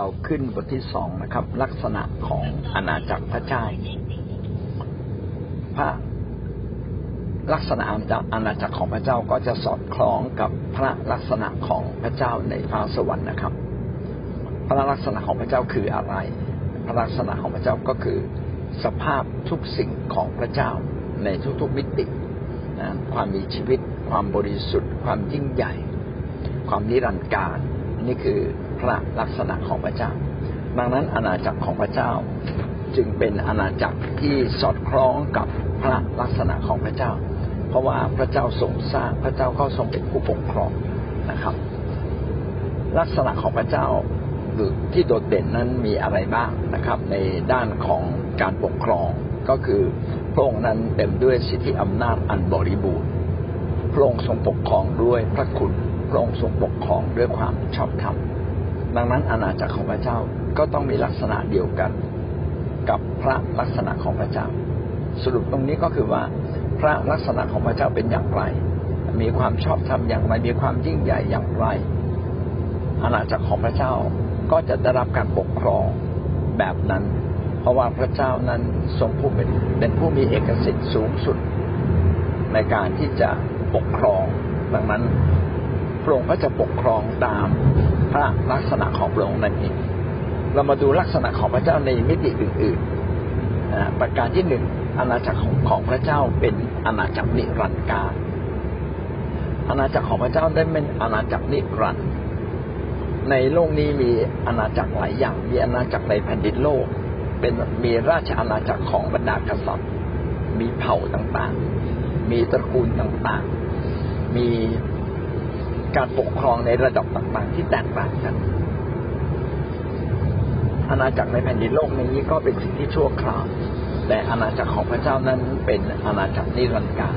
เราขึ้นบทที่2นะครับลักษณะของอาณาจักรพระเจ้าพระลักษณะอาณาจักรของพระเจ้าก็จะสอดคล้องกับพระลักษณะของพระเจ้าในฟ้าสวรรค์นะครับพระลักษณะของพระเจ้าคืออะไรพระลักษณะของพระเจ้าก็คือสภาพทุกสิ่งของพระเจ้าในทุกๆมิติความมีชีวิตความบริสุทธิ์ความยิ่งใหญ่ความนิรันดร์กาลนี่คือพระลักษณะของพระเจ้าดังนั้นอาณาจักรของพระเจ้าจึงเป็นอาณาจักรที่สอดคล้องกับพระลักษณะของพระเจ้าเพราะว่าพระเจ้าทรงสร้างพระเจ้าก็ทรงเป็นผู้ปกครองนะครับลักษณะของพระเจ้าที่โดดเด่นนั้นมีอะไรบ้างนะครับในด้านของการปกครองก็คือพระองค์นั้นเต็มด้วยสิทธิอำนาจอันบริบูรณ์พระองค์ทรงปกครองด้วยพระคุณพระองค์ทรงปกครองด้วยความชอบธรรมดังนั้นอาณาจักรของพระเจ้าก็ต้องมีลักษณะเดียวกันกับพระลักษณะของพระเจ้าสรุปตรงนี้ก็คือว่าพระลักษณะของพระเจ้าเป็นอย่างไรมีความชอบธรรมอย่างไรมีความยิ่งใหญ่อย่างไรอาณาจักรของพระเจ้าก็จะได้รับการปกครองแบบนั้นเพราะว่าพระเจ้านั้นทรงผู้เป็นผู้มีเอกสิทธิ์สูงสุดในการที่จะปกครองดังนั้นพระองค์ก็จะปกครองตามพระลักษณะของพระองค์นั่นเองเรามาดูลักษณะของพระเจ้าในมิติอื่นๆประการที่1อาณาจักรของพระเจ้าเป็นอาณาจักรนิรันดร์กาลอาณาจักรของพระเจ้าได้เป็นอาณาจักรนิรันดร์ในโลกนี้มีอาณาจักรหลายอย่างมีอาณาจักรในแผ่นดินโลกเป็นมีราชอาณาจักรของบรรดากษัตริย์มีเผ่าต่างๆมีตระกูลต่างๆมีการปกครองในระดับต่างๆที่แตกต่างกันอาณาจักรในแผ่นดินโลกนี้ก็เป็นสิ่งที่ชั่วคราวแต่อาณาจักรของพระเจ้านั้นเป็นอาณาจักรนิรันดร์กาล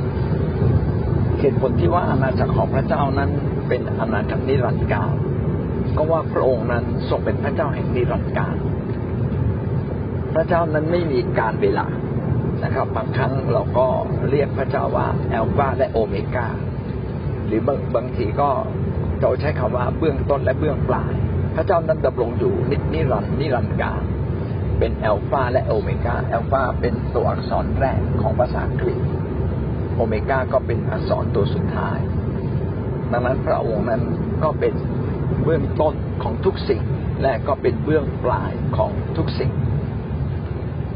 เหตุผลที่ว่าอาณาจักรของพระเจ้านั้นเป็นอาณาจักรนิรันดร์กาลก็ว่าพระองค์นั้นทรงเป็นพระเจ้าแห่งนิรันดร์กาลพระเจ้านั้นไม่มีกาลเวลานะครับบางครั้งเราก็เรียกพระเจ้าว่าอัลฟาและโอเมก้าหรือบางทีก็เราใช้คำว่าเบื้องต้นและเบื้องปลายพระเจ้านั้นดำรงอยู่นิรันดร์กาลเป็นอัลฟาและโอเมก้าอัลฟาเป็นตัวอักษรแรกของภาษาอังกฤษโอเมก้าก็เป็นอักษรตัวสุดท้ายดังนั้นพระองค์นั้นก็เป็นเบื้องต้นของทุกสิ่งและก็เป็นเบื้องปลายของทุกสิ่ง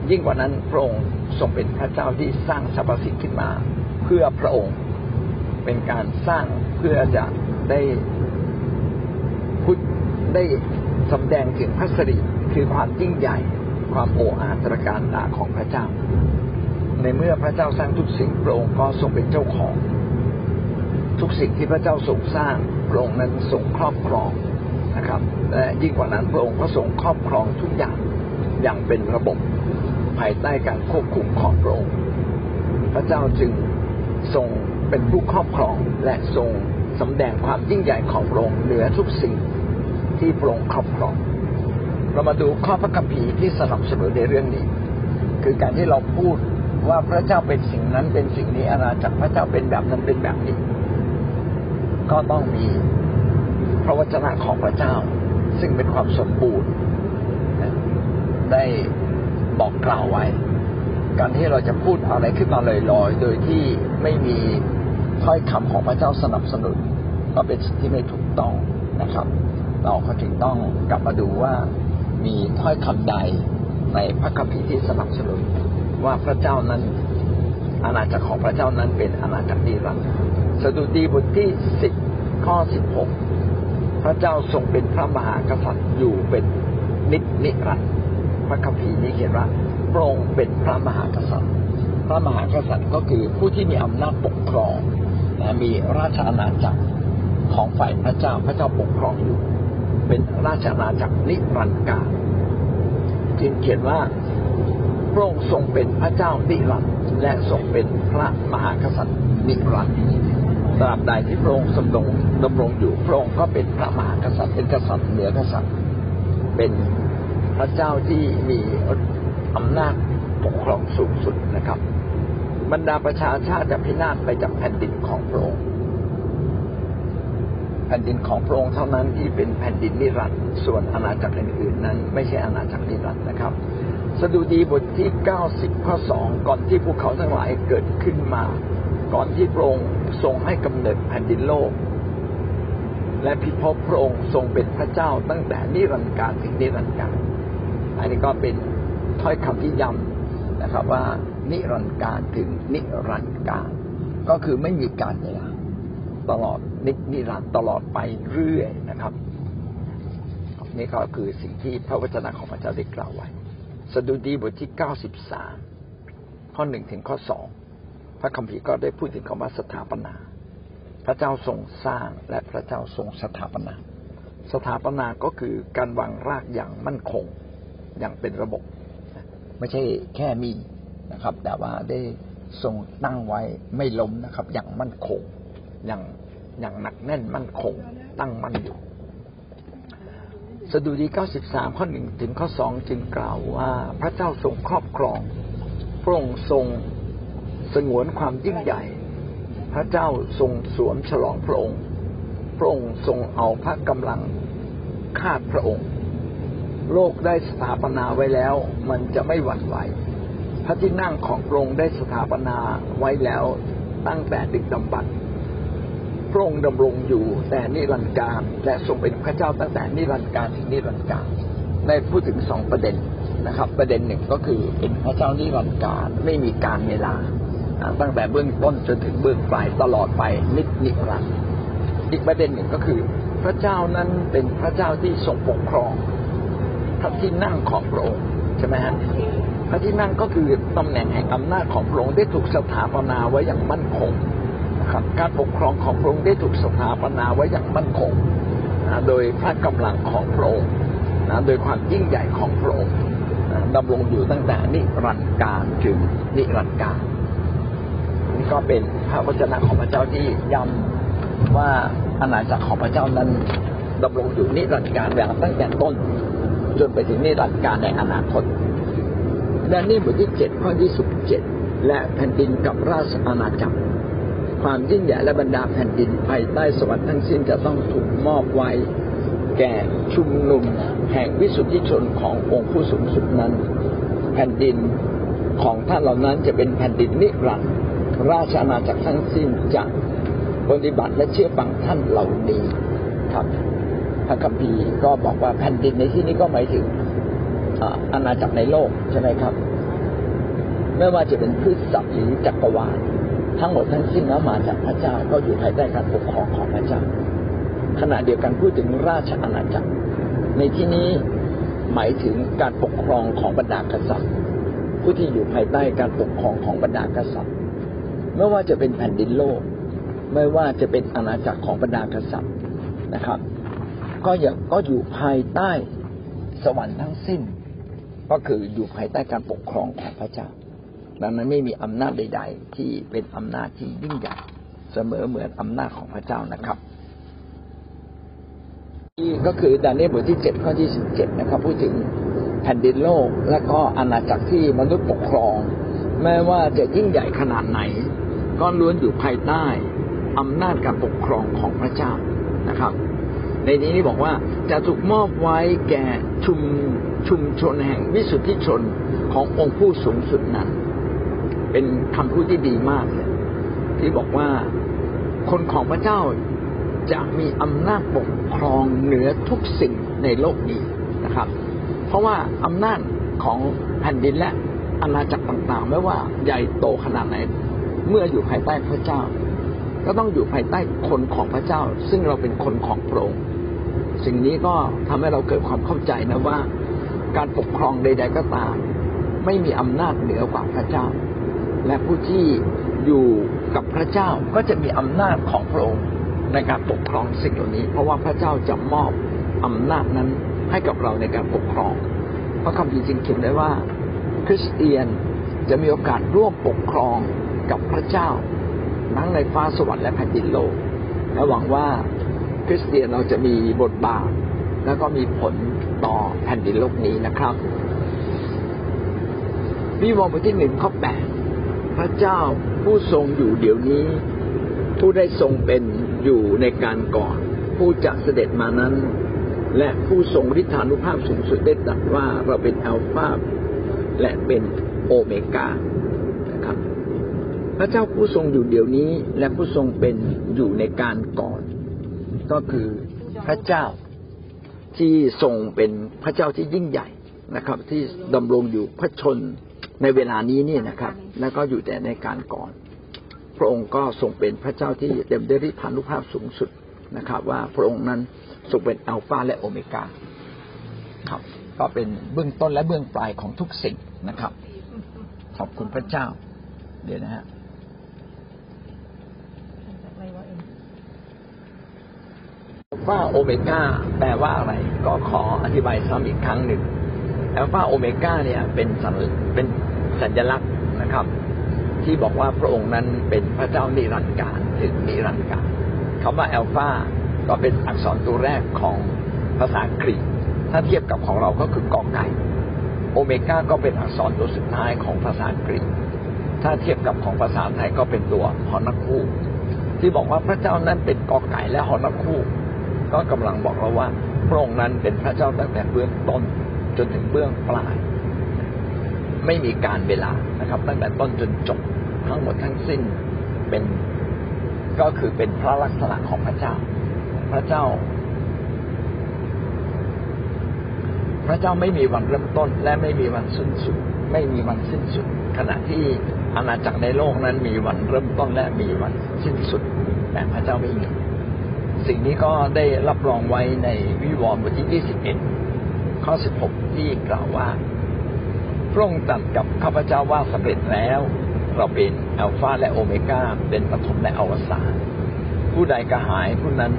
ยิ่งกว่านั้นพระองค์ทรงเป็นพระเจ้าที่สร้างสรรพสิ่งขึ้นมาเพื่อพระองค์เป็นการสร้างเพื่อจะได้พูดได้สำแดงถึงพระสิริคือความยิ่งใหญ่ความโอ้อาตระการตาของพระเจ้าในเมื่อพระเจ้าสร้างทุกสิ่งพระองค์ก็ทรงเป็นเจ้าของทุกสิ่งที่พระเจ้าทรงสร้างพระองค์นั้นทรงครอบครองนะครับและยิ่งกว่านั้นพระองค์ก็ทรงครอบครองทุกอย่างอย่างเป็นระบบภายใต้การควบคุมของพระองค์พระเจ้าจึงทรงเป็นผู้ครอบครองและทรงสำแดงความยิ่งใหญ่ของพระองค์เหนือทุกสิ่งที่พระองค์ครอบครองเรามาดูข้อพระคัมภีร์ที่สนับสนุนในเรื่องนี้คือการที่เราพูดว่าพระเจ้าเป็นสิ่งนั้นเป็นสิ่งนี้อาณาจักรพระเจ้าเป็นแบบนั้นเป็นแบบนี้ก็ต้องมีพระวจนะของพระเจ้าซึ่งเป็นความสมบูรณ์ได้บอกกล่าวไว้การที่เราจะพูดอะไรขึ้นมาลอยๆโดยที่ไม่มีถ้อยคำของพระเจ้าสนับสนุนก็เป็นสิ่งที่ไม่ถูกต้องนะครับเราก็จึงต้องกลับมาดูว่ามีถ้อยคำใดในพระคัมภีร์ที่สนับสนุนว่าพระเจ้านั้นอาณาจักรของพระเจ้านั้นเป็นอาณาจักรนิรันดร์สดุดีบทที่10ข้อ16พระเจ้าทรงเป็นพระมหากษัตริย์อยู่เป็นนิรันดร์พระคัมภีร์นี้เขียนว่าพระองค์เป็นพระมหากษัตริย์พระมหากษัตริย์ก็คือผู้ที่มีอำนาจปกครองมีราชอาณาจักรของฝ่ายพระเจ้าพระเจ้าปกครองอยู่เป็นราชอาณาจักรนิรันดร์กาลจึงเขียนว่าพระองค์ทรงเป็นพระเจ้านิรันดร์และทรงเป็นพระมหากษัตริย์นิรันดร์ตราบใดที่พระองค์ดำรงอยู่พระองค์ก็เป็นพระมหากษัตริย์เป็นกษัตริย์เหนือกษัตริย์เป็นพระเจ้าที่มีอำนาจปกครองสูงสุดนะครับบรรดาประชาชาติจะพินาศไปจากแผ่นดินของพระองค์ แผ่นดินของพระองค์เท่านั้นที่เป็นแผ่นดินนิรันดร์ส่วนอาณาจักรอื่นๆนั้นไม่ใช่อาณาจักรนิรันดร์นะครับสดุดีบทที่90ข้อ2ก่อนที่ภูเขาทั้งหลายเกิดขึ้นมาก่อนที่พระองค์ทรงให้กำเนิดแผ่นดินโลกและพิภพพระองค์ทรงเป็นพระเจ้าตั้งแต่นิรันดร์กาลถึงนิรันดร์กาลอันนี้ก็เป็นถ้อยคำที่ย้ำนะครับว่านิรันดร์กาลถึงนิรันดร์กาลก็คือไม่มีการเวลาตลอดนิรันดร์ตลอดไปเรื่อยนะครับนี่ก็คือสิ่งที่พระวจนะของพระเจ้าได้กล่าวไว้สดุดีบทที่93ข้อ1ถึงข้อ2พระคัมภีร์ก็ได้พูดถึงคำว่าสถาปนาพระเจ้าทรงสร้างและพระเจ้าทรงสถาปนาสถาปนาก็คือการวางรากอย่างมั่นคงอย่างเป็นระบบไม่ใช่แค่มีนะครับแต่ว่าได้ทรงตั้งไว้ไม่ล้มนะครับอย่างมั่นคงอย่างหนักแน่นมั่นคงตั้งมั่นอยู่สดุดี93ข้อ1ถึงข้อ2จึงกล่าวว่าพระเจ้าทรงครอบครองพระองค์ทรงสงวนความยิ่งใหญ่พระเจ้าทรงสวมฉลองพระองค์พระองค์ทรงเอาพระกำลังคาดพระองค์โลกได้สถาปนาไว้แล้วมันจะไม่หวั่นไหวพระที่นั่งของพระองค์ได้สถาปนาไว้แล้วตั้งแต่ดึกดำบรรพ์พระองค์ดำรงอยู่แต่นิรันดร์กาลและทรงเป็นพระเจ้าตั้งแต่นิรันดร์กาลถึงนิรันดร์กาลได้พูดถึง2ประเด็นนะครับประเด็นหนึ่งก็คือเป็นพระเจ้านิรันดร์กาลไม่มีกาลเวลาตั้งแต่เบื้องต้นจนถึงเบื้องปลายตลอดไปนิรันดร์อีกประเด็นหนึ่งก็คือพระเจ้านั้นเป็นพระเจ้าที่ทรงปกครองพระที่นั่งของพระองค์ใช่ไหมฮะพระที่นั่งก็คือตำแหน่งแห่งอำนาจของพระองค์ได้ถูกสถาปนาไว้อย่างมั่นคงนะครับการปกครองของพระองค์ได้ถูกสถาปนาไว้อย่างมั่นคงโดยพระกำลังของพระองค์โดยความยิ่งใหญ่ของพระองค์ดำรงอยู่ตั้งแต่นิรันดร์กาลถึงนิรันดร์กาลนี่ก็เป็นพระวจนะของพระเจ้าที่ย้ำว่าอาณาจักรของพระเจ้านั้นดำรงอยู่นิรันดร์กาลแบบตั้งแต่ต้นจนไปถึงนิรันดร์กาลในอนาคตและนี่บทที่7ข้อที่17และแผ่นดินกับราชอาณาจักรความยิ่งใหญ่และบรรดาแผ่นดินภายใต้สวรรค์ทั้งสิ้นจะต้องถูกมอบไว้แก่ชุมนุมแห่งวิสุทธิชนขององค์ผู้สูงสุดนั้นแผ่นดินของท่านเหล่านั้นจะเป็นแผ่นดินนิรันดร์ราชอาณาจักรทั้งสิ้นจะปฏิบัติและเชื่อฟังท่านเหล่านี้ครับพระคัมภีร์ก็บอกว่าแผ่นดินในที่นี้ก็หมายถึงอาณาจักรในโลกใช่ไหมครับไม่ว่าจะเป็นพืชสัตว์หรือจักรวาลทั้งหมดทั้งสิ้นแล้วมาจากพระเจ้าก็อยู่ภายใต้การปกครองของพระเจ้าขณะเดียวกันพูดถึงราชอาณาจักรในที่นี้หมายถึงการปกครองของบรรดากษัตริย์ผู้ที่อยู่ภายใต้การปกครองของบรรดากษัตริย์ไม่ว่าจะเป็นแผ่นดินโลกไม่ว่าจะเป็นอาณาจักรของบรรดากษัตริย์นะครับก็อยู่ภายใต้สวรรค์ทั้งสิ้นก็คืออยู่ภายใต้การปกครองของพระเจ้าดังนั้นไม่มีอำนาจใดๆที่เป็นอำนาจที่ยิ่งใหญ่เสมอเหมือนอำนาจของพระเจ้านะครับที่ก็คือดาเนียลบทที่7ข้อที่17นะครับพูดถึงแผ่นดินโลกและก็อาณาจักรที่มนุษย์ปกครองแม้ว่าจะยิ่งใหญ่ขนาดไหนก็ล้วนอยู่ภายใต้อำนาจการปกครองของพระเจ้านะครับในนี้นี่บอกว่าจะถูกมอบไว้แก่ชุมชนแห่งวิสุทธิชนขององค์ผู้สูงสุดนั้นเป็นคำพูดที่ดีมากเลยที่บอกว่าคนของพระเจ้าจะมีอำนาจปกครองเหนือทุกสิ่งในโลกนี้นะครับเพราะว่าอำนาจของแผ่นดินและอาณาจักรต่างๆไม่ว่าใหญ่โตขนาดไหนเมื่ออยู่ภายใต้พระเจ้าก็ต้องอยู่ภายใต้คนของพระเจ้าซึ่งเราเป็นคนของพระองค์สิ่งนี้ก็ทำให้เราเกิดความเข้าใจนะว่าการปกครองใดๆก็ตามไม่มีอำนาจเหนือกว่าพระเจ้าและผู้ที่อยู่กับพระเจ้าก็จะมีอำนาจของพระองค์ในการปกครองสิ่งเหล่านี้เพราะว่าพระเจ้าจะมอบอำนาจนั้นให้กับเราในการปกครองพระคัมภีร์จริงเขียนได้ว่าคริสเตียนจะมีโอกาสร่วมปกครองกับพระเจ้าทั้งในฟ้าสวรรค์และแผ่นดินโลกและหวังว่าคริสเตียนเราจะมีบทบาทและก็มีผลต่อแผ่นดินโลกนี้นะครับวิวรณ์บทที่1ข้อ8พระเจ้าผู้ทรงอยู่เดี๋ยวนี้ผู้ได้ทรงเป็นอยู่ในการก่อน ผู้จะเสด็จมานั้นและผู้ทรงฤทธานุภาพสูงสุดได้ตรัสว่าเราเป็นอัลฟาและเป็นโอเมก้านะครับพระเจ้าผู้ทรงอยู่เดี๋ยวนี้และผู้ทรงเป็นอยู่ในการก่อนก็คือพระเจ้าที่ทรงเป็นพระเจ้าที่ยิ่งใหญ่นะครับที่ดำรงอยู่พระชนในเวลานี้นี่นะครับแล้วก็อยู่แต่ในการก่อนพระองค์ก็ทรงเป็นพระเจ้าที่เต็มด้วยฤทธานุภาพสูงสุดนะครับว่าพระองค์นั้นทรงเป็นอัลฟาและโอเมก้าครับก็เป็นเบื้องต้นและเบื้องปลายของทุกสิ่งนะครับขอบคุณพระเจ้าเดี๋ยวนะฮะอัลฟาโอเมก้าแปลว่าอะไรก็ขออธิบายซ้ำอีกครั้งหนึ่งอัลฟาโอเมก้าเนี่ยเป็นสัญลักษณ์นะครับที่บอกว่าพระองค์นั้นเป็นพระเจ้านิรันดร์กาลถึงนิรันดร์กาลคำว่าอัลฟาก็เป็นอักษรตัวแรกของภาษากรีกถ้าเทียบกับของเราก็คือกอไก่โอเมก้าก็เป็นอักษรตัวสุดท้ายของภาษากรีกถ้าเทียบกับของภาษาไทยก็เป็นตัวหอนักคู่ที่บอกว่าพระเจ้านั้นเป็นกอไก่และหอนักคู่ก็กำลังบอกเราว่าพระองค์นั้นเป็นพระเจ้าตั้งแต่เบื้องต้นจนถึงเบื้องปลายไม่มีการเวลานะครับตั้งแต่ต้นจนจบทั้งหมดทั้งสิ้นเป็นก็คือเป็นพระลักษณะของพระเจ้าพระเจ้าไม่มีวันเริ่มต้นและไม่มีวันสิ้นสุดขณะที่อาณาจักรในโลกนั้นมีวันเริ่มต้นและมีวันสิ้นสุดแต่พระเจ้าไม่มีสิ่งนี้ก็ได้รับรองไว้ในวิวรณ์บทที่21ข้อ16ที่กล่าวว่าพระองค์ตรัสกับข้าพเจ้าว่าสำเร็จแล้วเราเป็นอัลฟาและโอเมก้าเป็นปฐมและอวสานผู้ใดกระหายผู้นั้น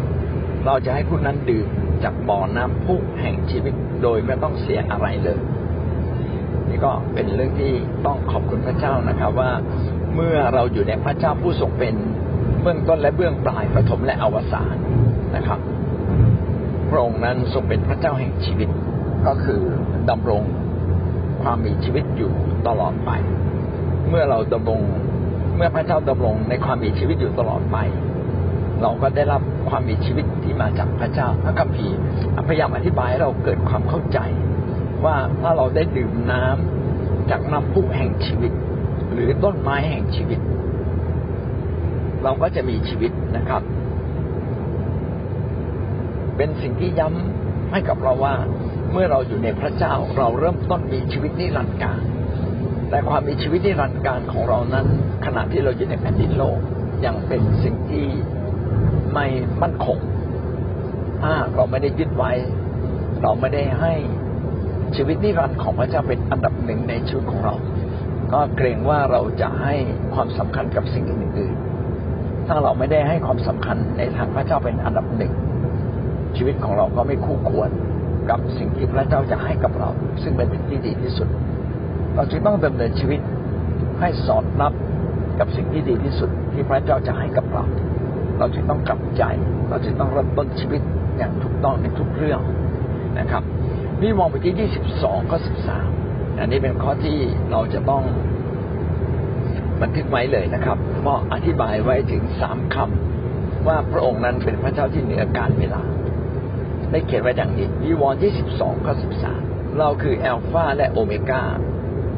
เราจะให้ผู้นั้นดื่มจากบ่อน้ำพุแห่งชีวิตโดยไม่ต้องเสียอะไรเลยนี่ก็เป็นเรื่องที่ต้องขอบคุณพระเจ้านะครับว่าเมื่อเราอยู่ในพระเจ้าผู้ทรงเป็นเบื้องต้นและเบื้องปลายปฐมและอวสานนะครับพระองค์นั้นทรงเป็นพระเจ้าแห่งชีวิตก็คือดำรงความมีชีวิตอยู่ตลอดไปเมื่อพระเจ้าดำรงในความมีชีวิตอยู่ตลอดไปเราก็ได้รับความมีชีวิตที่มาจากพระเจ้าพระคัมภีร์พยายามอธิบายให้เราเกิดความเข้าใจว่าถ้าเราได้ดื่มน้ำจากน้ำพุแห่งชีวิตหรือต้นไม้แห่งชีวิตเราก็จะมีชีวิตนะครับเป็นสิ่งที่ย้ำให้กับเราว่าเมื่อเราอยู่ในพระเจ้าเราเริ่มต้นมีชีวิตนิรันดร์กาลแต่ความมีชีวิตนิรันดร์กาลของเรานั้นขณะที่เราอยู่ในแผ่นดินโลกยังเป็นสิ่งที่ไม่มั่นคงถ้าเราไม่ได้ยึดไว้เราไม่ได้ให้ชีวิตนิรันดร์ของพระเจ้าเป็นอันดับหนึ่งในชีวิตของเราก็เกรงว่าเราจะให้ความสำคัญกับสิ่งอื่นๆถ้าเราไม่ได้ให้ความสำคัญในทางพระเจ้าเป็นอันดับหนึ่งชีวิตของเราก็ไม่คู่ควรกับสิ่งที่พระเจ้าจะให้กับเราซึ่งเป็นสิ่งที่ดีที่สุดเราจึงต้องดำเนินชีวิตให้สอดรับกับสิ่งที่ดีที่สุดที่พระเจ้าจะให้กับเราเราจึงต้องกลับใจเราจึงต้องเริ่มต้นชีวิตอย่างถูกต้องในทุกเรื่องนะครับวิวรณ์บทที่22ข้อ13อันนี้เป็นข้อที่เราจะต้องบันทึกไว้เลยนะครับเพราะอธิบายไว้ถึง3คำว่าพระองค์นั้นเป็นพระเจ้าที่เหนือการเวลาได้เขียนไว้อย่างนี้วิวรณ์22ข้อ13เราคืออัลฟาและโอเมก้า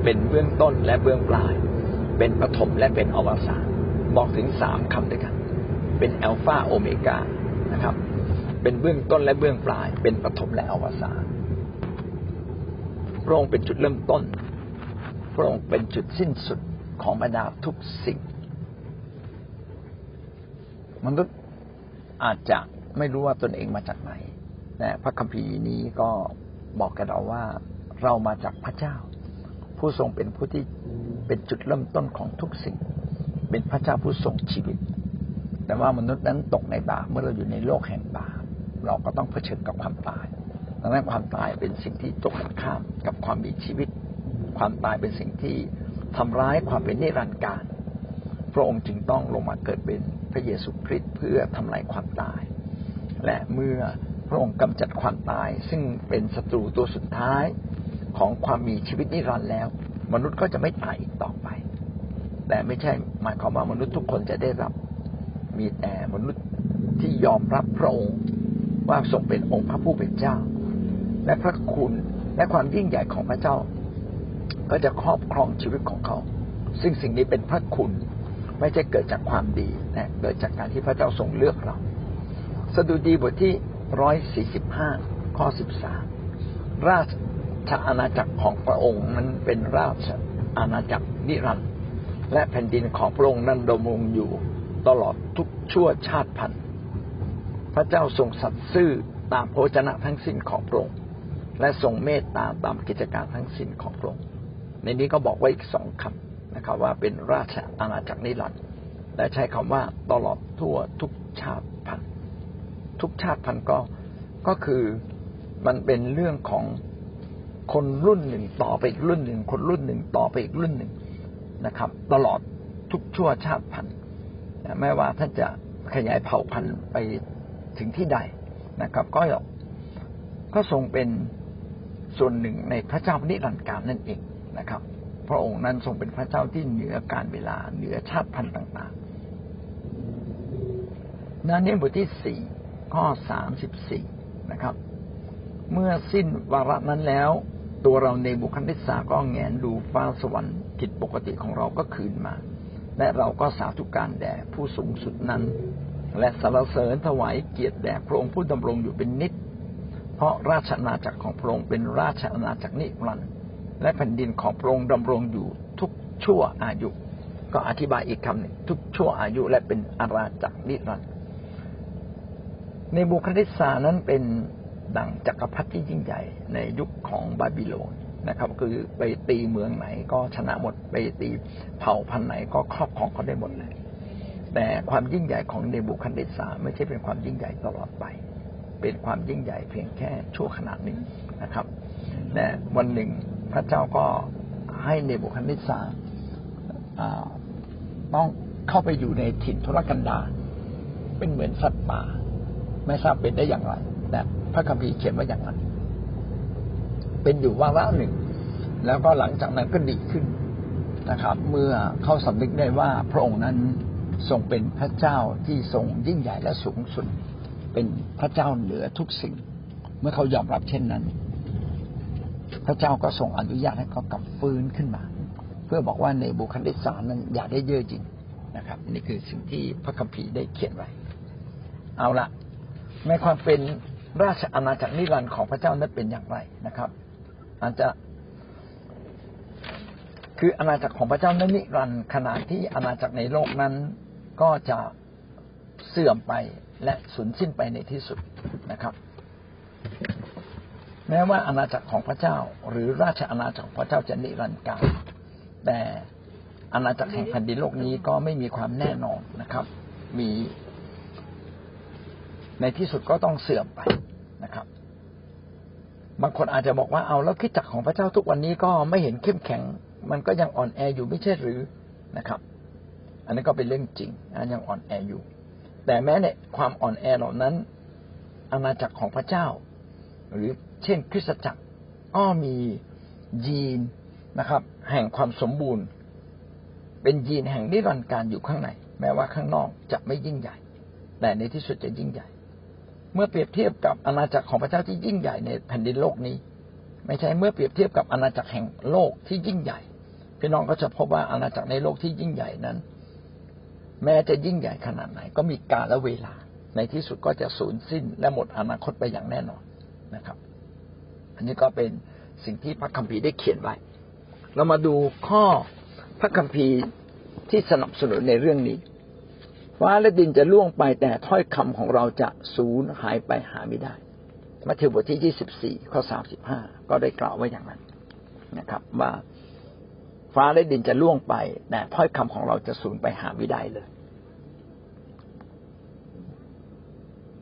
เป็นเบื้องต้นและเบื้องปลายเป็นปฐมและเป็นอวสานบอกถึง3คำด้วยกันเป็นอัลฟาโอเมก้านะครับเป็นเบื้องต้นและเบื้องปลายเป็นปฐมและอวสานพระองค์เป็นจุดเริ่มต้นพระองค์เป็นจุดสิ้นสุดของบรรดาทุกสิ่งมนุษย์อาจจะไม่รู้ว่าตนเองมาจากไหนแต่พระคัมภีร์นี้ก็บอกกับเราว่าเรามาจากพระเจ้าผู้ทรงเป็นผู้ที่เป็นจุดเริ่มต้นของทุกสิ่งเป็นพระเจ้าผู้ทรงชีวิตแต่ว่ามนุษย์นั้นตกในบาปเมื่อเราอยู่ในโลกแห่งบาปเราก็ต้องเผชิญกับความตายดังนั้นความตายเป็นสิ่งที่ตรงกันข้ามกับความมีชีวิตความตายเป็นสิ่งที่ทำร้ายความเป็นนิรันดร์กาลพระองค์จึงต้องลงมาเกิดเป็นพระเยซูคริสต์เพื่อทำลายความตายและเมื่อพระองค์กำจัดความตายซึ่งเป็นศัตรูตัวสุดท้ายของความมีชีวิตนิรันดร์แล้วมนุษย์ก็จะไม่ตายอีกต่อไปแต่ไม่ใช่หมายความว่ามนุษย์ทุกคนจะได้รับมีแต่มนุษย์ที่ยอมรับพระองค์ ว่าทรงเป็นองค์พระผู้เป็นเจ้าและพระคุณและความยิ่งใหญ่ของพระเจ้าก็จะครอบครองชีวิตของเขาซึ่งสิ่งนี้เป็นพระคุณไม่ใช่เกิดจากความดีนะเกิดจากการที่พระเจ้าทรงเลือกเราสดุดีบทที่145ข้อ13ราชอาณาจักรของพระองค์นั้นเป็นราชอาณาจักรนิรันดร์และแผ่นดินของพระองค์นั้นดำรงอยู่ตลอดทุกชั่วชาติพันธุ์พระเจ้าทรงสัตย์ซื่อตามพระวจนะทั้งสิ้นของพระองค์และทรงเมตตาตามกิจการทั้งสิ้นของพระองค์ในนี้ก็บอกไว้อีก2คำนะครับว่าเป็นราชอาณาจักรนิรันดร์และใช้คำว่าตลอดทั่วทุกชาติพันธุ์ทุกชาติพันธุ์ก็คือมันเป็นเรื่องของคนรุ่นหนึ่งต่อไปอีกรุ่นหนึ่งคนรุ่นหนึ่งต่อไปอีกรุ่นหนึ่งนะครับตลอดทุกชั่วชาติพันธุ์แม้ว่าท่านจะขยายเผ่าพันธุ์ไปถึงที่ใดนะครับก็ทรงเป็นส่วนหนึ่งในพระเจ้านิรันดร์กาลนั่นเองนะครับพระองค์นั้นทรงเป็นพระเจ้าที่เหนือการเวลาเหนือชาติพันธุ์ต่างๆนั้นในบทที่4ข้อ34นะครับเมื่อสิ้นวาระนั้นแล้วตัวเราในบุคคลนิสสาก็แงนดูฟ้าสวรรค์กิจปกติของเราก็คืนมาและเราก็สาธุการแด่ผู้สูงสุดนั้นและสรรเสริญถวายเกียรติแด่พระองค์ผู้ดำรงอยู่เป็นนิจเพราะราชอาณาจักรของพระองค์เป็นราชอาณาจักรนิรันดร์และแผ่นดินของพระองค์ดำรงอยู่ทุกชั่วอายุก็อธิบายอีกคำหนึ่งทุกชั่วอายุและเป็นอาณาจักรนิรันดร์ในบูคัดเนสซาร์นั้นเป็นดั่งจักรพรรดิที่ยิ่งใหญ่ในยุคของบาบิโลนนะครับคือไปตีเมืองไหนก็ชนะหมดไปตีเผ่าพันธุ์ไหนก็ครอบครองเขาได้หมดเลยแต่ความยิ่งใหญ่ของเนบูคัดเนสซาร์ไม่ใช่เป็นความยิ่งใหญ่ตลอดไปเป็นความยิ่งใหญ่เพียงแค่ชั่วขณะหนึ่งนะครับแต่วันหนึ่งพระเจ้าก็ให้เนบูคัดเนสซาร์ต้องเข้าไปอยู่ในถิ่นทุรกันดารเป็นเหมือนสัตว์ป่าไม่ทราบเป็นได้อย่างไรแต่พระคัมภีร์เขียนว่าอย่างนั้นเป็นอยู่วาระหนึ่งแล้วก็หลังจากนั้นก็ดีขึ้นนะครับเมื่อเขาสำนึกได้ว่าพระองค์นั้นทรงเป็นพระเจ้าที่ทรงยิ่งใหญ่และสูงสุดเป็นพระเจ้าเหนือทุกสิ่งเมื่อเขายอมรับเช่นนั้นพระเจ้าก็ทรงอนุญาตให้เขากลับฟื้นขึ้นมาเพื่อบอกว่าเนบูคัดเนสซาร์นั้นอย่าได้เย่อหยิ่งนะครับนี่คือสิ่งที่พระคัมภีร์ได้เขียนไว้เอาละในความเป็นราชอาณาจักรนิรันดร์ของพระเจ้านั้นเป็นอย่างไรนะครับอาจจะคืออาณาจักรของพระเจ้านั้นนิรันดร์ขณะที่อาณาจักรในโลกนั้นก็จะเสื่อมไปและสูญสิ้นไปในที่สุดนะครับแม้ว่าอาณาจักรของพระเจ้าหรือราชอาณาจักรของพระเจ้าจะนิรันดร์กาลแต่อาณาจักรแห่งแผ่นดินโลกนี้ก็ไม่มีความแน่นอนนะครับมีในที่สุดก็ต้องเสื่อมไปนะครับบางคนอาจจะบอกว่าเอาแล้วคริสตจักรของพระเจ้าทุกวันนี้ก็ไม่เห็นเข้มแข็งมันก็ยังอ่อนแออยู่ไม่ใช่หรือนะครับอันนั้นก็เป็นเรื่องจริงยังอ่อนแออยู่แต่แม้ในความอ่อนแอเหล่านั้นอาณาจักรของพระเจ้าหรือเช่นคริสตจักรก็มียีนนะครับแห่งความสมบูรณ์เป็นยีนแห่งนิรันดร์การอยู่ข้างในแม้ว่าข้างนอกจะไม่ยิ่งใหญ่แต่ในที่สุดจะยิ่งใหญ่เมื่อเปรียบเทียบกับอาณาจักรของพระเจ้าที่ยิ่งใหญ่ในแผ่นดินโลกนี้ไม่ใช่เมื่อเปรียบเทียบกับอาณาจักรแห่งโลกที่ยิ่งใหญ่พี่น้องก็จะพบว่าอาณาจักรในโลกที่ยิ่งใหญ่นั้นแม้จะยิ่งใหญ่ขนาดไหนก็มีกาลเวลาในที่สุดก็จะสูญสิ้นและหมดอนาคตไปอย่างแน่นอนนะครับอันนี้ก็เป็นสิ่งที่พระคัมภีร์ได้เขียนไว้เรามาดูข้อพระคัมภีร์ที่สนับสนุนในเรื่องนี้ฟ้าและดินจะล่วงไปแต่ถ้อยคำของเราจะสูญหายไปหาไม่ได้มัทธิวบทที่24ข้อ35ก็ได้กล่าวไว้อย่างนั้นนะครับว่าฟ้าและดินจะล่วงไปแต่ถ้อยคำของเราจะสูญไปหาไม่ได้เลย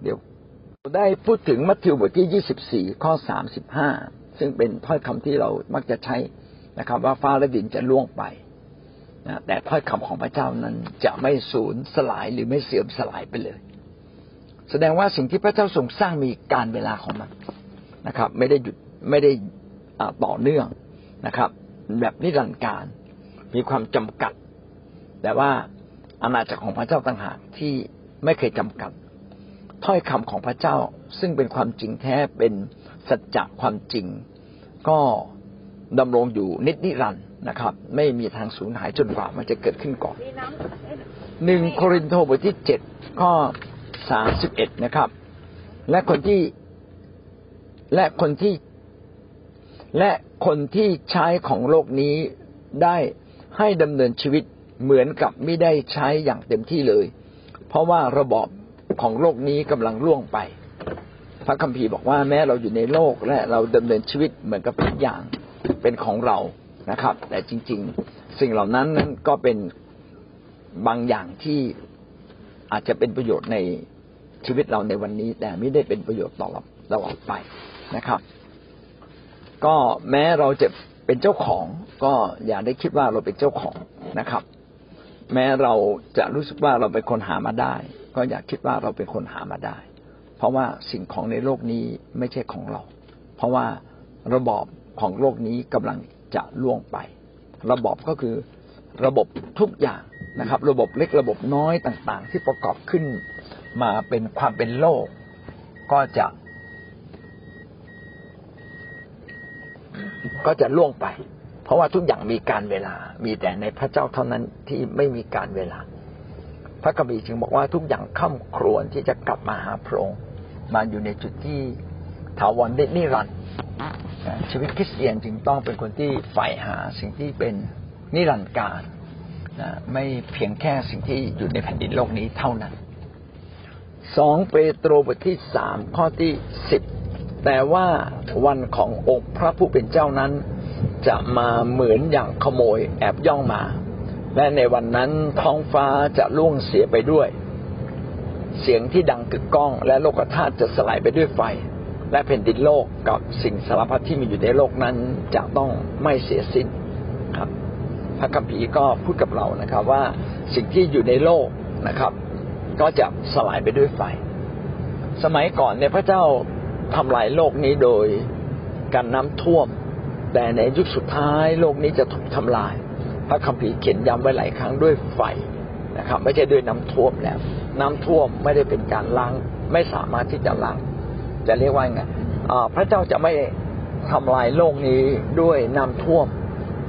เดี๋ยวได้พูดถึงมัทธิวบทที่24ข้อ35ซึ่งเป็นถ้อยคำที่เรามักจะใช้นะครับว่าฟ้าและดินจะล่วงไปแต่ถ้อยคำของพระเจ้านั้นจะไม่สูญสลายหรือไม่เสื่อมสลายไปเลยแสดงว่าสิ่งที่พระเจ้าทรงสร้างมีการเวลาของมันนะครับไม่ได้หยุดไม่ได้ต่อเนื่องนะครับแบบนิรันดร์กาลมีความจำกัดแต่ว่าอาณาจักรของพระเจ้าต่างหากที่ไม่เคยจำกัด ถ้อยคำของพระเจ้าซึ่งเป็นความจริงแท้เป็นสัจจะความจริงก็ดำรงอยู่นิรันดร์นะครับไม่มีทางสูญหายจนกว่ามันจะเกิดขึ้นก่อน1โครินธ์บทที่7ข้อ31นะครับและคนที่ใช้ของโลกนี้ได้ให้ดำเนินชีวิตเหมือนกับไม่ได้ใช้อย่างเต็มที่เลยเพราะว่าระบอบของโลกนี้กำลังล่วงไปพระคัมภีร์บอกว่าแม้เราอยู่ในโลกและเราดำเนินชีวิตเหมือนกับทุกอย่างเป็นของเรานะครับแต่จริงๆสิ่งเหล่านั้นก็เป็นบางอย่างที่อาจจะเป็นประโยชน์ในชีวิตเราในวันนี้แต่ไม่ได้เป็นประโยชน์ต่อเราตลอดไปนะครับก็แม้เราจะเป็นเจ้าของก็อย่าได้คิดว่าเราเป็นเจ้าของนะครับแม้เราจะรู้สึกว่าเราเป็นคนหามาได้ก็อย่าคิดว่าเราเป็นคนหามาได้เพราะว่าสิ่งของในโลกนี้ไม่ใช่ของเราเพราะว่าระบอบของโลกนี้กำลังจะล่วงไประบอบก็คือระบบทุกอย่างนะครับระบบเล็กระบบน้อยต่างๆที่ประกอบขึ้นมาเป็นความเป็นโลกก็จะล่วงไปเพราะว่าทุกอย่างมีการเวลามีแต่ในพระเจ้าเท่านั้นที่ไม่มีการเวลาพระคัมภีร์จึงบอกว่าทุกอย่างค่ำครวญที่จะกลับมาหาพระองค์มาอยู่ในจุดที่ถาวรนิรันดร์ชีวิตคริสเตียนจึงต้องเป็นคนที่ใฝ่หาสิ่งที่เป็นนิรันดร์การไม่เพียงแค่สิ่งที่อยู่ในแผ่นดินโลกนี้เท่านั้น2เปโตรบทที่3ข้อที่10แต่ว่าวันขององค์พระผู้เป็นเจ้านั้นจะมาเหมือนอย่างขโมยแอบย่องมาและในวันนั้นท้องฟ้าจะล่วงเสียไปด้วยเสียงที่ดังกึกก้องและโลกธาตุจะสลายไปด้วยไฟและแผ่นดินโลกกับสิ่งสารพัดที่มีอยู่ในโลกนั้นจะต้องไม่เสียสิ้นครับพระคัมภีร์ก็พูดกับเรานะครับว่าสิ่งที่อยู่ในโลกนะครับก็จะสลายไปด้วยไฟสมัยก่อนเนี่ยพระเจ้าทำลายโลกนี้โดยการน้ำท่วมแต่ในยุคสุดท้ายโลกนี้จะถูกทำลายพระคัมภีร์เขียนย้ำไว้หลายครั้งด้วยไฟนะครับไม่ใช่ด้วยน้ำท่วมแล้วน้ำท่วมไม่ได้เป็นการล้างไม่สามารถที่จะล้างจะเรียกว่าไงพระเจ้าจะไม่ทำลายโลกนี้ด้วยน้ำท่วม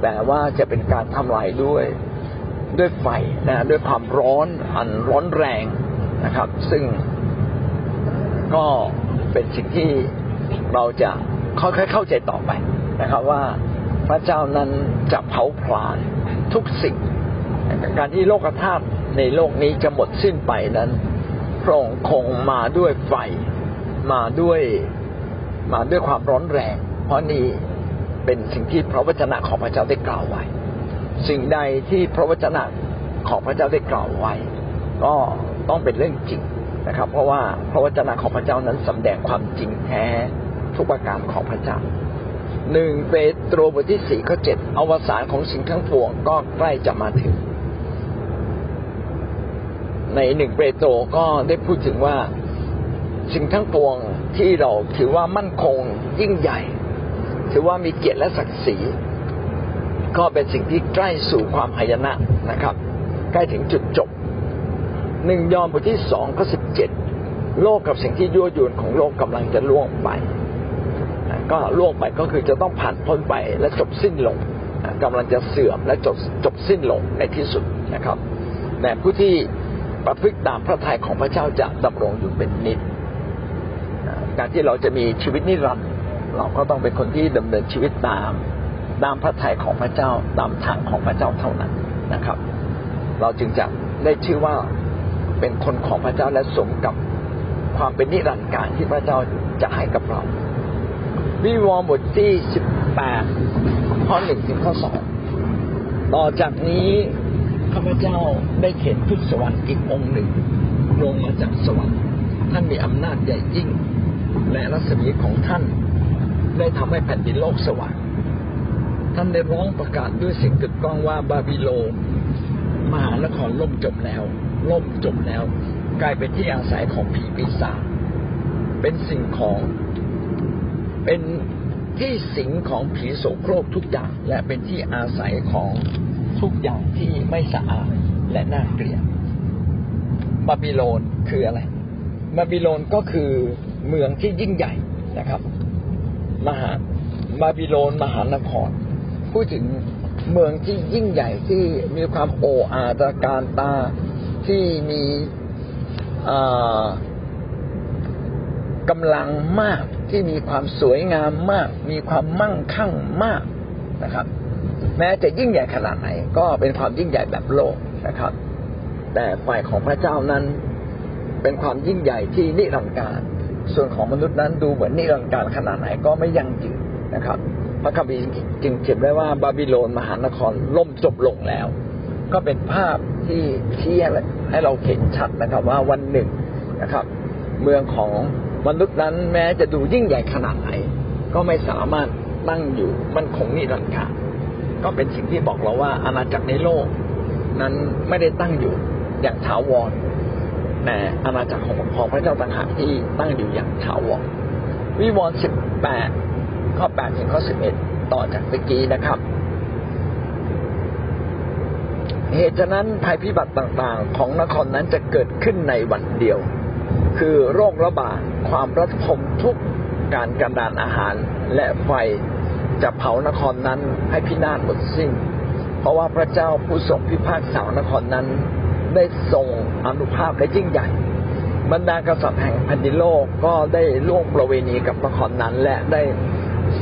แต่ว่าจะเป็นการทำลายด้วยไฟนะด้วยความร้อนอันร้อนแรงนะครับซึ่งก็เป็นสิ่งที่เราจะค่อยๆเข้าใจต่อไปนะครับว่าพระเจ้านั้นจะเผาผลาญทุกสิ่งการที่โลกธาตุในโลกนี้จะหมดสิ้นไปนั้นพระองค์คงมาด้วยไฟมาด้วยความร้อนแรงเพราะนี่เป็นสิ่งที่พระวจนะของพระเจ้าได้กล่าวไว้สิ่งใดที่พระวจนะของพระเจ้าได้กล่าวไว้ก็ต้องเป็นเรื่องจริงนะครับเพราะว่าพระวจนะของพระเจ้านั้นสำแดงความจริงแท้ทุกประการของพระเจ้า1เปโตรบทที่4ข้อ7อวสานของสิ่งทั้งปวงก็ใกล้จะมาถึงใน1เปโตรก็ได้พูดถึงว่าสิ่งทั้งปวงที่เราถือว่ามั่นคงยิ่งใหญ่ถือว่ามีเกียรติและศักดิ์ศรีก็เป็นสิ่งที่ใกล้สู่ความหายนะนะครับใกล้ถึงจุดจบ1ยอห์นบทที่2ข้อ17โลกกับสิ่งที่ยั่วยวนของโลกกำลังจะล่วงไปก็ล่วงไปก็คือจะต้องผ่านพ้นไปและจบสิ้นลงกำลังจะเสื่อมและจบสิ้นลงในที่สุดนะครับแต่ผู้ที่ประพฤติตามพระทัยของพระเจ้าจะดำรงอยู่เป็นนิจการที่เราจะมีชีวิตนิรันดร์เราก็ต้องเป็นคนที่ดำเนินชีวิตตามพระทัยของพระเจ้าตามทางของพระเจ้าเท่านั้นนะครับเราจึงจะได้ชื่อว่าเป็นคนของพระเจ้าและสมกับความเป็นนิรันดร์การที่พระเจ้าจะให้กับเราวิวรณ์บทที่18ข้อ1ถึงข้อ2ต่อจากนี้ข้าพเจ้าได้เข็นขึ้นสวรรค์อีกองค์หนึ่งลงมาจากสวรรค์ท่านมีอำนาจใหญ่ยิ่งและรัศมีของท่านได้ทำให้แผ่นดินโลกสว่างท่านได้ร้องประกาศด้วยเสียงกึกก้องว่าบาบิโลนมหานครล่มจมแล้วกลายเป็นที่อาศัยของผีปีศาจเป็นที่สิงของผีโสโครกทุกอย่างและเป็นที่อาศัยของทุกอย่างที่ไม่สะอาดและน่าเกลียดบาบิโลนคืออะไร บาบิโลนก็คือเมืองที่ยิ่งใหญ่นะครับมหาบาบิโลนมหานครพูดถึงเมืองที่ยิ่งใหญ่ที่มีความโอ้อาตระการตาที่มีกำลังมากที่มีความสวยงามมากมีความมั่งคั่งมากนะครับแม้จะยิ่งใหญ่ขนาดไหนก็เป็นความยิ่งใหญ่แบบโลกนะครับแต่ฝ่ายของพระเจ้านั้นเป็นความยิ่งใหญ่ที่นิรันดร์การส่วนของมนุษย์นั้นดูเหมือนนิรันดร์การขนาดไหนก็ไม่ยั่งยืนนะครับพระคัมภีร์จึงเขียนไว้ว่าบาบิโลนมหานครล่มจบลงแล้วก็เป็นภาพที่ชี้ให้เราเห็นชัดนะครับว่าวันหนึ่งนะครับเมืองของมนุษย์นั้นแม้จะดูยิ่งใหญ่ขนาดไหนก็ไม่สามารถตั้งอยู่มั่นคงนิรันดร์กาลก็เป็นสิ่งที่บอกเราว่าอาณาจักรในโลกนั้นไม่ได้ตั้งอยู่อย่างถาวรแต่อาณาจักรของพระเจ้าต่างหากที่ตั้งอยู่อย่างถาวรวิวรณ์ 18 ข้อ 8 ถึงข้อ 11 ต่อจากเมื่อกี้นะครับเหตุฉะนั้นภัยพิบัติต่างๆของนครนั้นจะเกิดขึ้นในวันเดียวคือโรคระบาดความระทมทุกข์การกระดานอาหารและไฟจะเผานครนั้นให้พินาศหมดสิ้นเพราะว่าพระเจ้าผู้ทรงพิพากษานครนั้นได้ทรงอานุภาพและยิ่งใหญ่บรรดากษัตริย์แห่งแผ่นดินโลกก็ได้ล่วงประเวณีกับนครนั้นและได้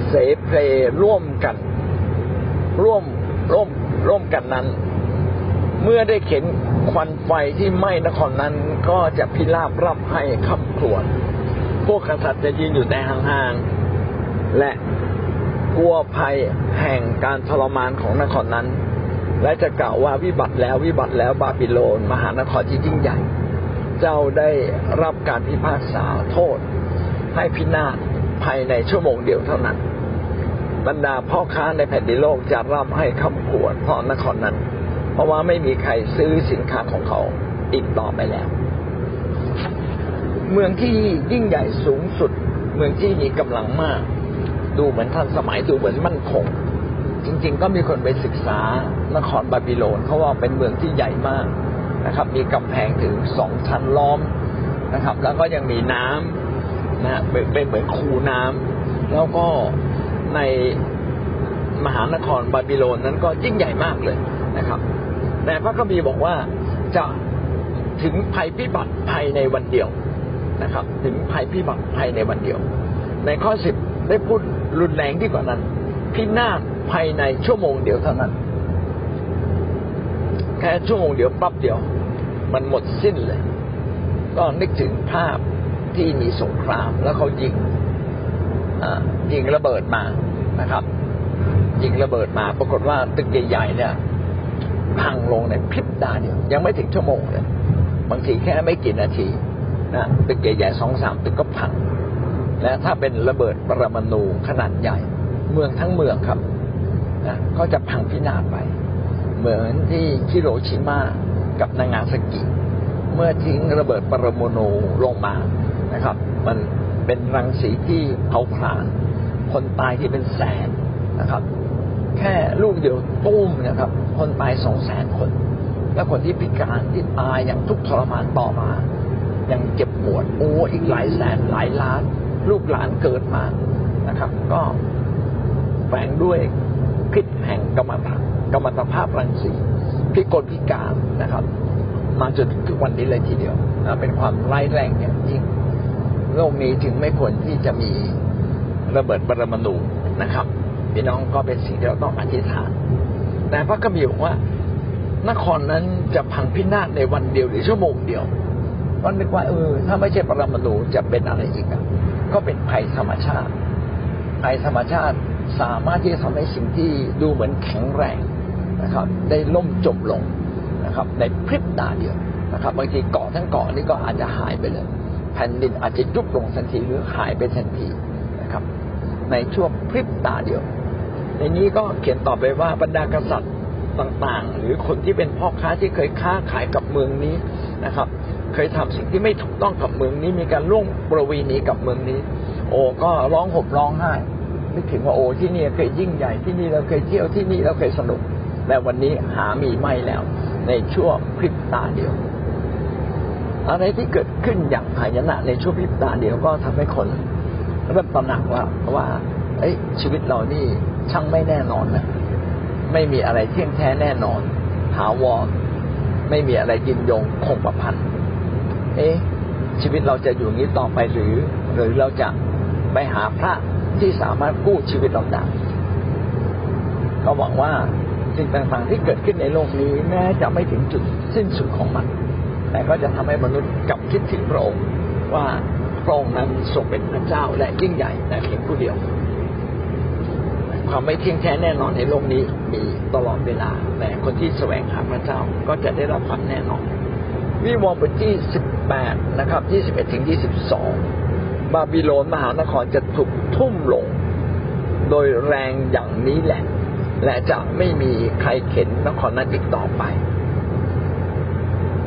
เสเพลร่วมกันร่วมกันนั้นเมื่อได้เห็นควันไฟที่ไหม้นครนั้นก็จะพิราบร่ำไห้คร่ำครวญพวกกษัตริย์จะยืนอยู่แต่ห่างๆและกลัวภัยแห่งการทรมานของนครนั้นและจะกล่าวว่าวิบัติแล้ววิบัติแล้วบาบิโลนมหานครที่ยิ่งใหญ่เจ้าได้รับการพิพากษาโทษให้พินาศภายในชั่วโมงเดียวเท่านั้นบรรดาพ่อค้าในแผ่นดินโลกจะร่ำไห้คร่ำครวญเพราะนครนั้นเพราะว่าไม่มีใครซื้อสินค้าของเขาอีกต่อไปแล้วเมืองที่ยิ่งใหญ่สูงสุดเมืองที่มีกำลังมากดูเหมือนทันสมัยดูเหมือนมั่นคงจริงๆก็มีคนไปศึกษานครบาบิโลนเขาว่าเป็นเมืองที่ใหญ่มากนะครับมีกำแพงถึง2ชั้นล้อมนะครับแล้วก็ยังมีน้ำนะเป็นเหมือนคูน้ำแล้วก็ในมหานครบาบิโลนนั้นก็ยิ่งใหญ่มากเลยนะครับแต่พระคัมภีร์บอกว่าจะถึงภัยพิบัติภายในวันเดียวนะครับถึงภัยพิบัติภายในวันเดียวในข้อ10ได้พูดรุนแรงที่กว่านั้นพินาศภายในชั่วโมงเดียวเท่านั้นแค่ชั่วโมงเดียวปั๊บเดียวมันหมดสิ้นเลยก็นึกถึงภาพที่มีสงครามแล้วเขายิงระเบิดมานะครับยิงระเบิดมาปรากฏว่าตึกใหญ่ๆเนี่ยพังลงในพริบตาเดียวยังไม่ถึงชั่วโมงเลยบางทีแค่ไม่กี่นาทีนะตึกใหญ่ๆ 2-3 ตึกก็พังและถ้าเป็นระเบิดปรมาณูขนาดใหญ่เมืองทั้งเมืองครับนะก็จะพังพินาศไปเหมือนที่ฮิโรชิมากับนางาซากิเมื่อทิ้งระเบิดปรมาณูลงมานะครับมันเป็นรังสีที่เผาผลาญคนตายที่เป็นแสนนะครับแค่ลูกเดียวตุ้มนะครับคนตาย 200,000 คนและคนที่พิการที่ตายอย่างทุกข์ทรมานต่อมายังเจ็บปวดโอ้อีกหลายแสนหลายล้านลูกหลานเกิดมานะครับก็แฝงด้วยพิษแห่งกัมมันตภาพรังสีพิกลพิการนะครับมาจนถึงวันนี้เลยทีเดียวเป็นความร้ายแรงอย่างยิ่งโลกนี้จึงไม่ควรที่จะมีระเบิดปรมาณูนะครับพี่น้องก็เป็นสิ่งที่เราต้องอธิษฐานแต่พระคัมภีร์บอกว่านครนั้นจะพังพินาศในวันเดียวหรือชั่วโมงเดียวก็นึกว่าถ้าไม่ใช่ปรมาณูจะเป็นอะไรอีกก็เป็นภัยธรรมชาติภัยธรรมชาติสามารถที่จะทำให้สิ่งที่ดูเหมือนแข็งแรงนะครับได้ล่มจมลงนะครับในพริบตาเดียวนะครับบางทีเกาะทั้งเกาะนี่ก็อาจจะหายไปเลยแผ่นดินอาจจะยุบลงทันทีหรือหายไปทันทีนะครับในช่วงพริบตาเดียวในนี้ก็เขียนต่อไปว่าบรรดากษัตริย์ต่างๆหรือคนที่เป็นพ่อค้าที่เคยค้าขายกับเมืองนี้นะครับเคยทำสิ่งที่ไม่ถูกต้องกับเมืองนี้มีการล่วงประเวณีกับเมืองนี้โอ้ก็ร้องห่มร้องไห้นึกถึงว่าโอ้ที่นี่เคยยิ่งใหญ่ที่นี่เราเคยเที่ยวที่นี่เราเคยสนุกแต่วันนี้หามีไม่แล้วในชั่วพริบตาเดียว อะไรที่เกิดขึ้นอย่างหายนะในชั่วพริบตาเดียวก็ทำให้คนแบบตระหนักว่าชีวิตเรานี่ช่างไม่แน่นอนนะไม่มีอะไรเที่ยงแท้แน่นอนถาวรไม่มีอะไรยืนยงคงประพันธ์ชีวิตเราจะอยู่งี้ต่อไปหรือเราจะไปหาพระที่สามารถกู้ชีวิตเราได้ก็หวังว่าสิ่งต่างๆที่เกิดขึ้นในโลกนี้แม้จะไม่ถึงจุดสิ้นสุดของมันแต่ก็จะทำให้มนุษย์กลับคิดถึงพระองค์ว่าพระองค์นั้นทรงเป็นพระเจ้าและยิ่งใหญ่แต่เพียงผู้เดียวความไม่เที่ยงแท้แน่นอนในโลกนี้มีตลอดเวลาแต่คนที่แสวงหาพระเจ้าก็จะได้รับความแน่นอนวิวรณ์บทที่18นะครับ21ถึง22บาบิโลนมหานครจะถูกทุ่มลงโดยแรงอย่างนี้แหละและจะไม่มีใครเข็นนครนั้นอีกต่อไป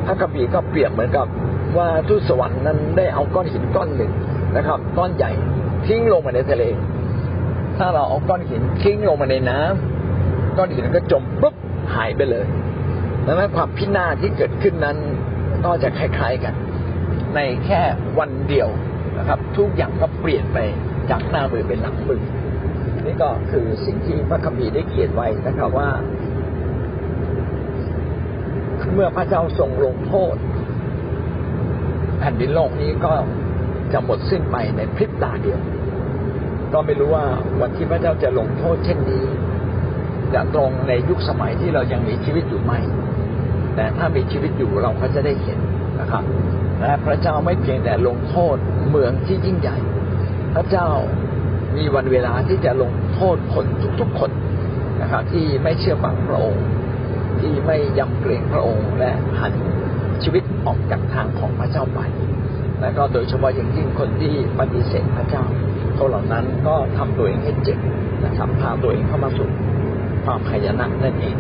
พระคัมภีร์ก็เปรียบเหมือนกับว่าทูตสวรรค์นั้นได้เอาก้อนหินก้อนหนึ่งนะครับก้อนใหญ่ทิ้งลงมาในทะเลถ้าเราเอาก้อนหินทิ้งลงมาในน้ำก้อนหินก็จมปุ๊บหายไปเลยดังนั้นความพินาศที่เกิดขึ้นนั้นก็จะคล้ายๆกันในแค่วันเดียวนะครับทุกอย่างก็เปลี่ยนไปจากหน้ามือเป็นหลังมือนี่ก็คือสิ่งที่พระคัมภีร์ได้เขียนไว้นะครับว่าเมื่อพระเจ้าทรงลงโทษแผ่นดินโลกนี้ก็จะหมดสิ้นไปในพริบตาเดียวก็ไม่รู้ว่าวันที่พระเจ้าจะลงโทษเช่นนี้จะตรงในยุคสมัยที่เรายังมีชีวิตอยู่ไหมแต่ถ้ามีชีวิตอยู่เราก็จะได้เห็นนะครับและพระเจ้าไม่เพียงแต่ลงโทษเมืองที่ยิ่งใหญ่พระเจ้ามีวันเวลาที่จะลงโทษคนทุกๆคนนะครับที่ไม่เชื่อฟังพระองค์ที่ไม่ยำเกรงพระองค์และหันชีวิตออกจากทางของพระเจ้าไปและก็โดยเฉพาะอย่างยิ่งคนที่ปฏิเสธพระเจ้าคนเหล่านั้นก็ทำตัวเองให้เจ็บนะครับพาตัวเองเข้ามาสู่ความหายนะนั่นเอง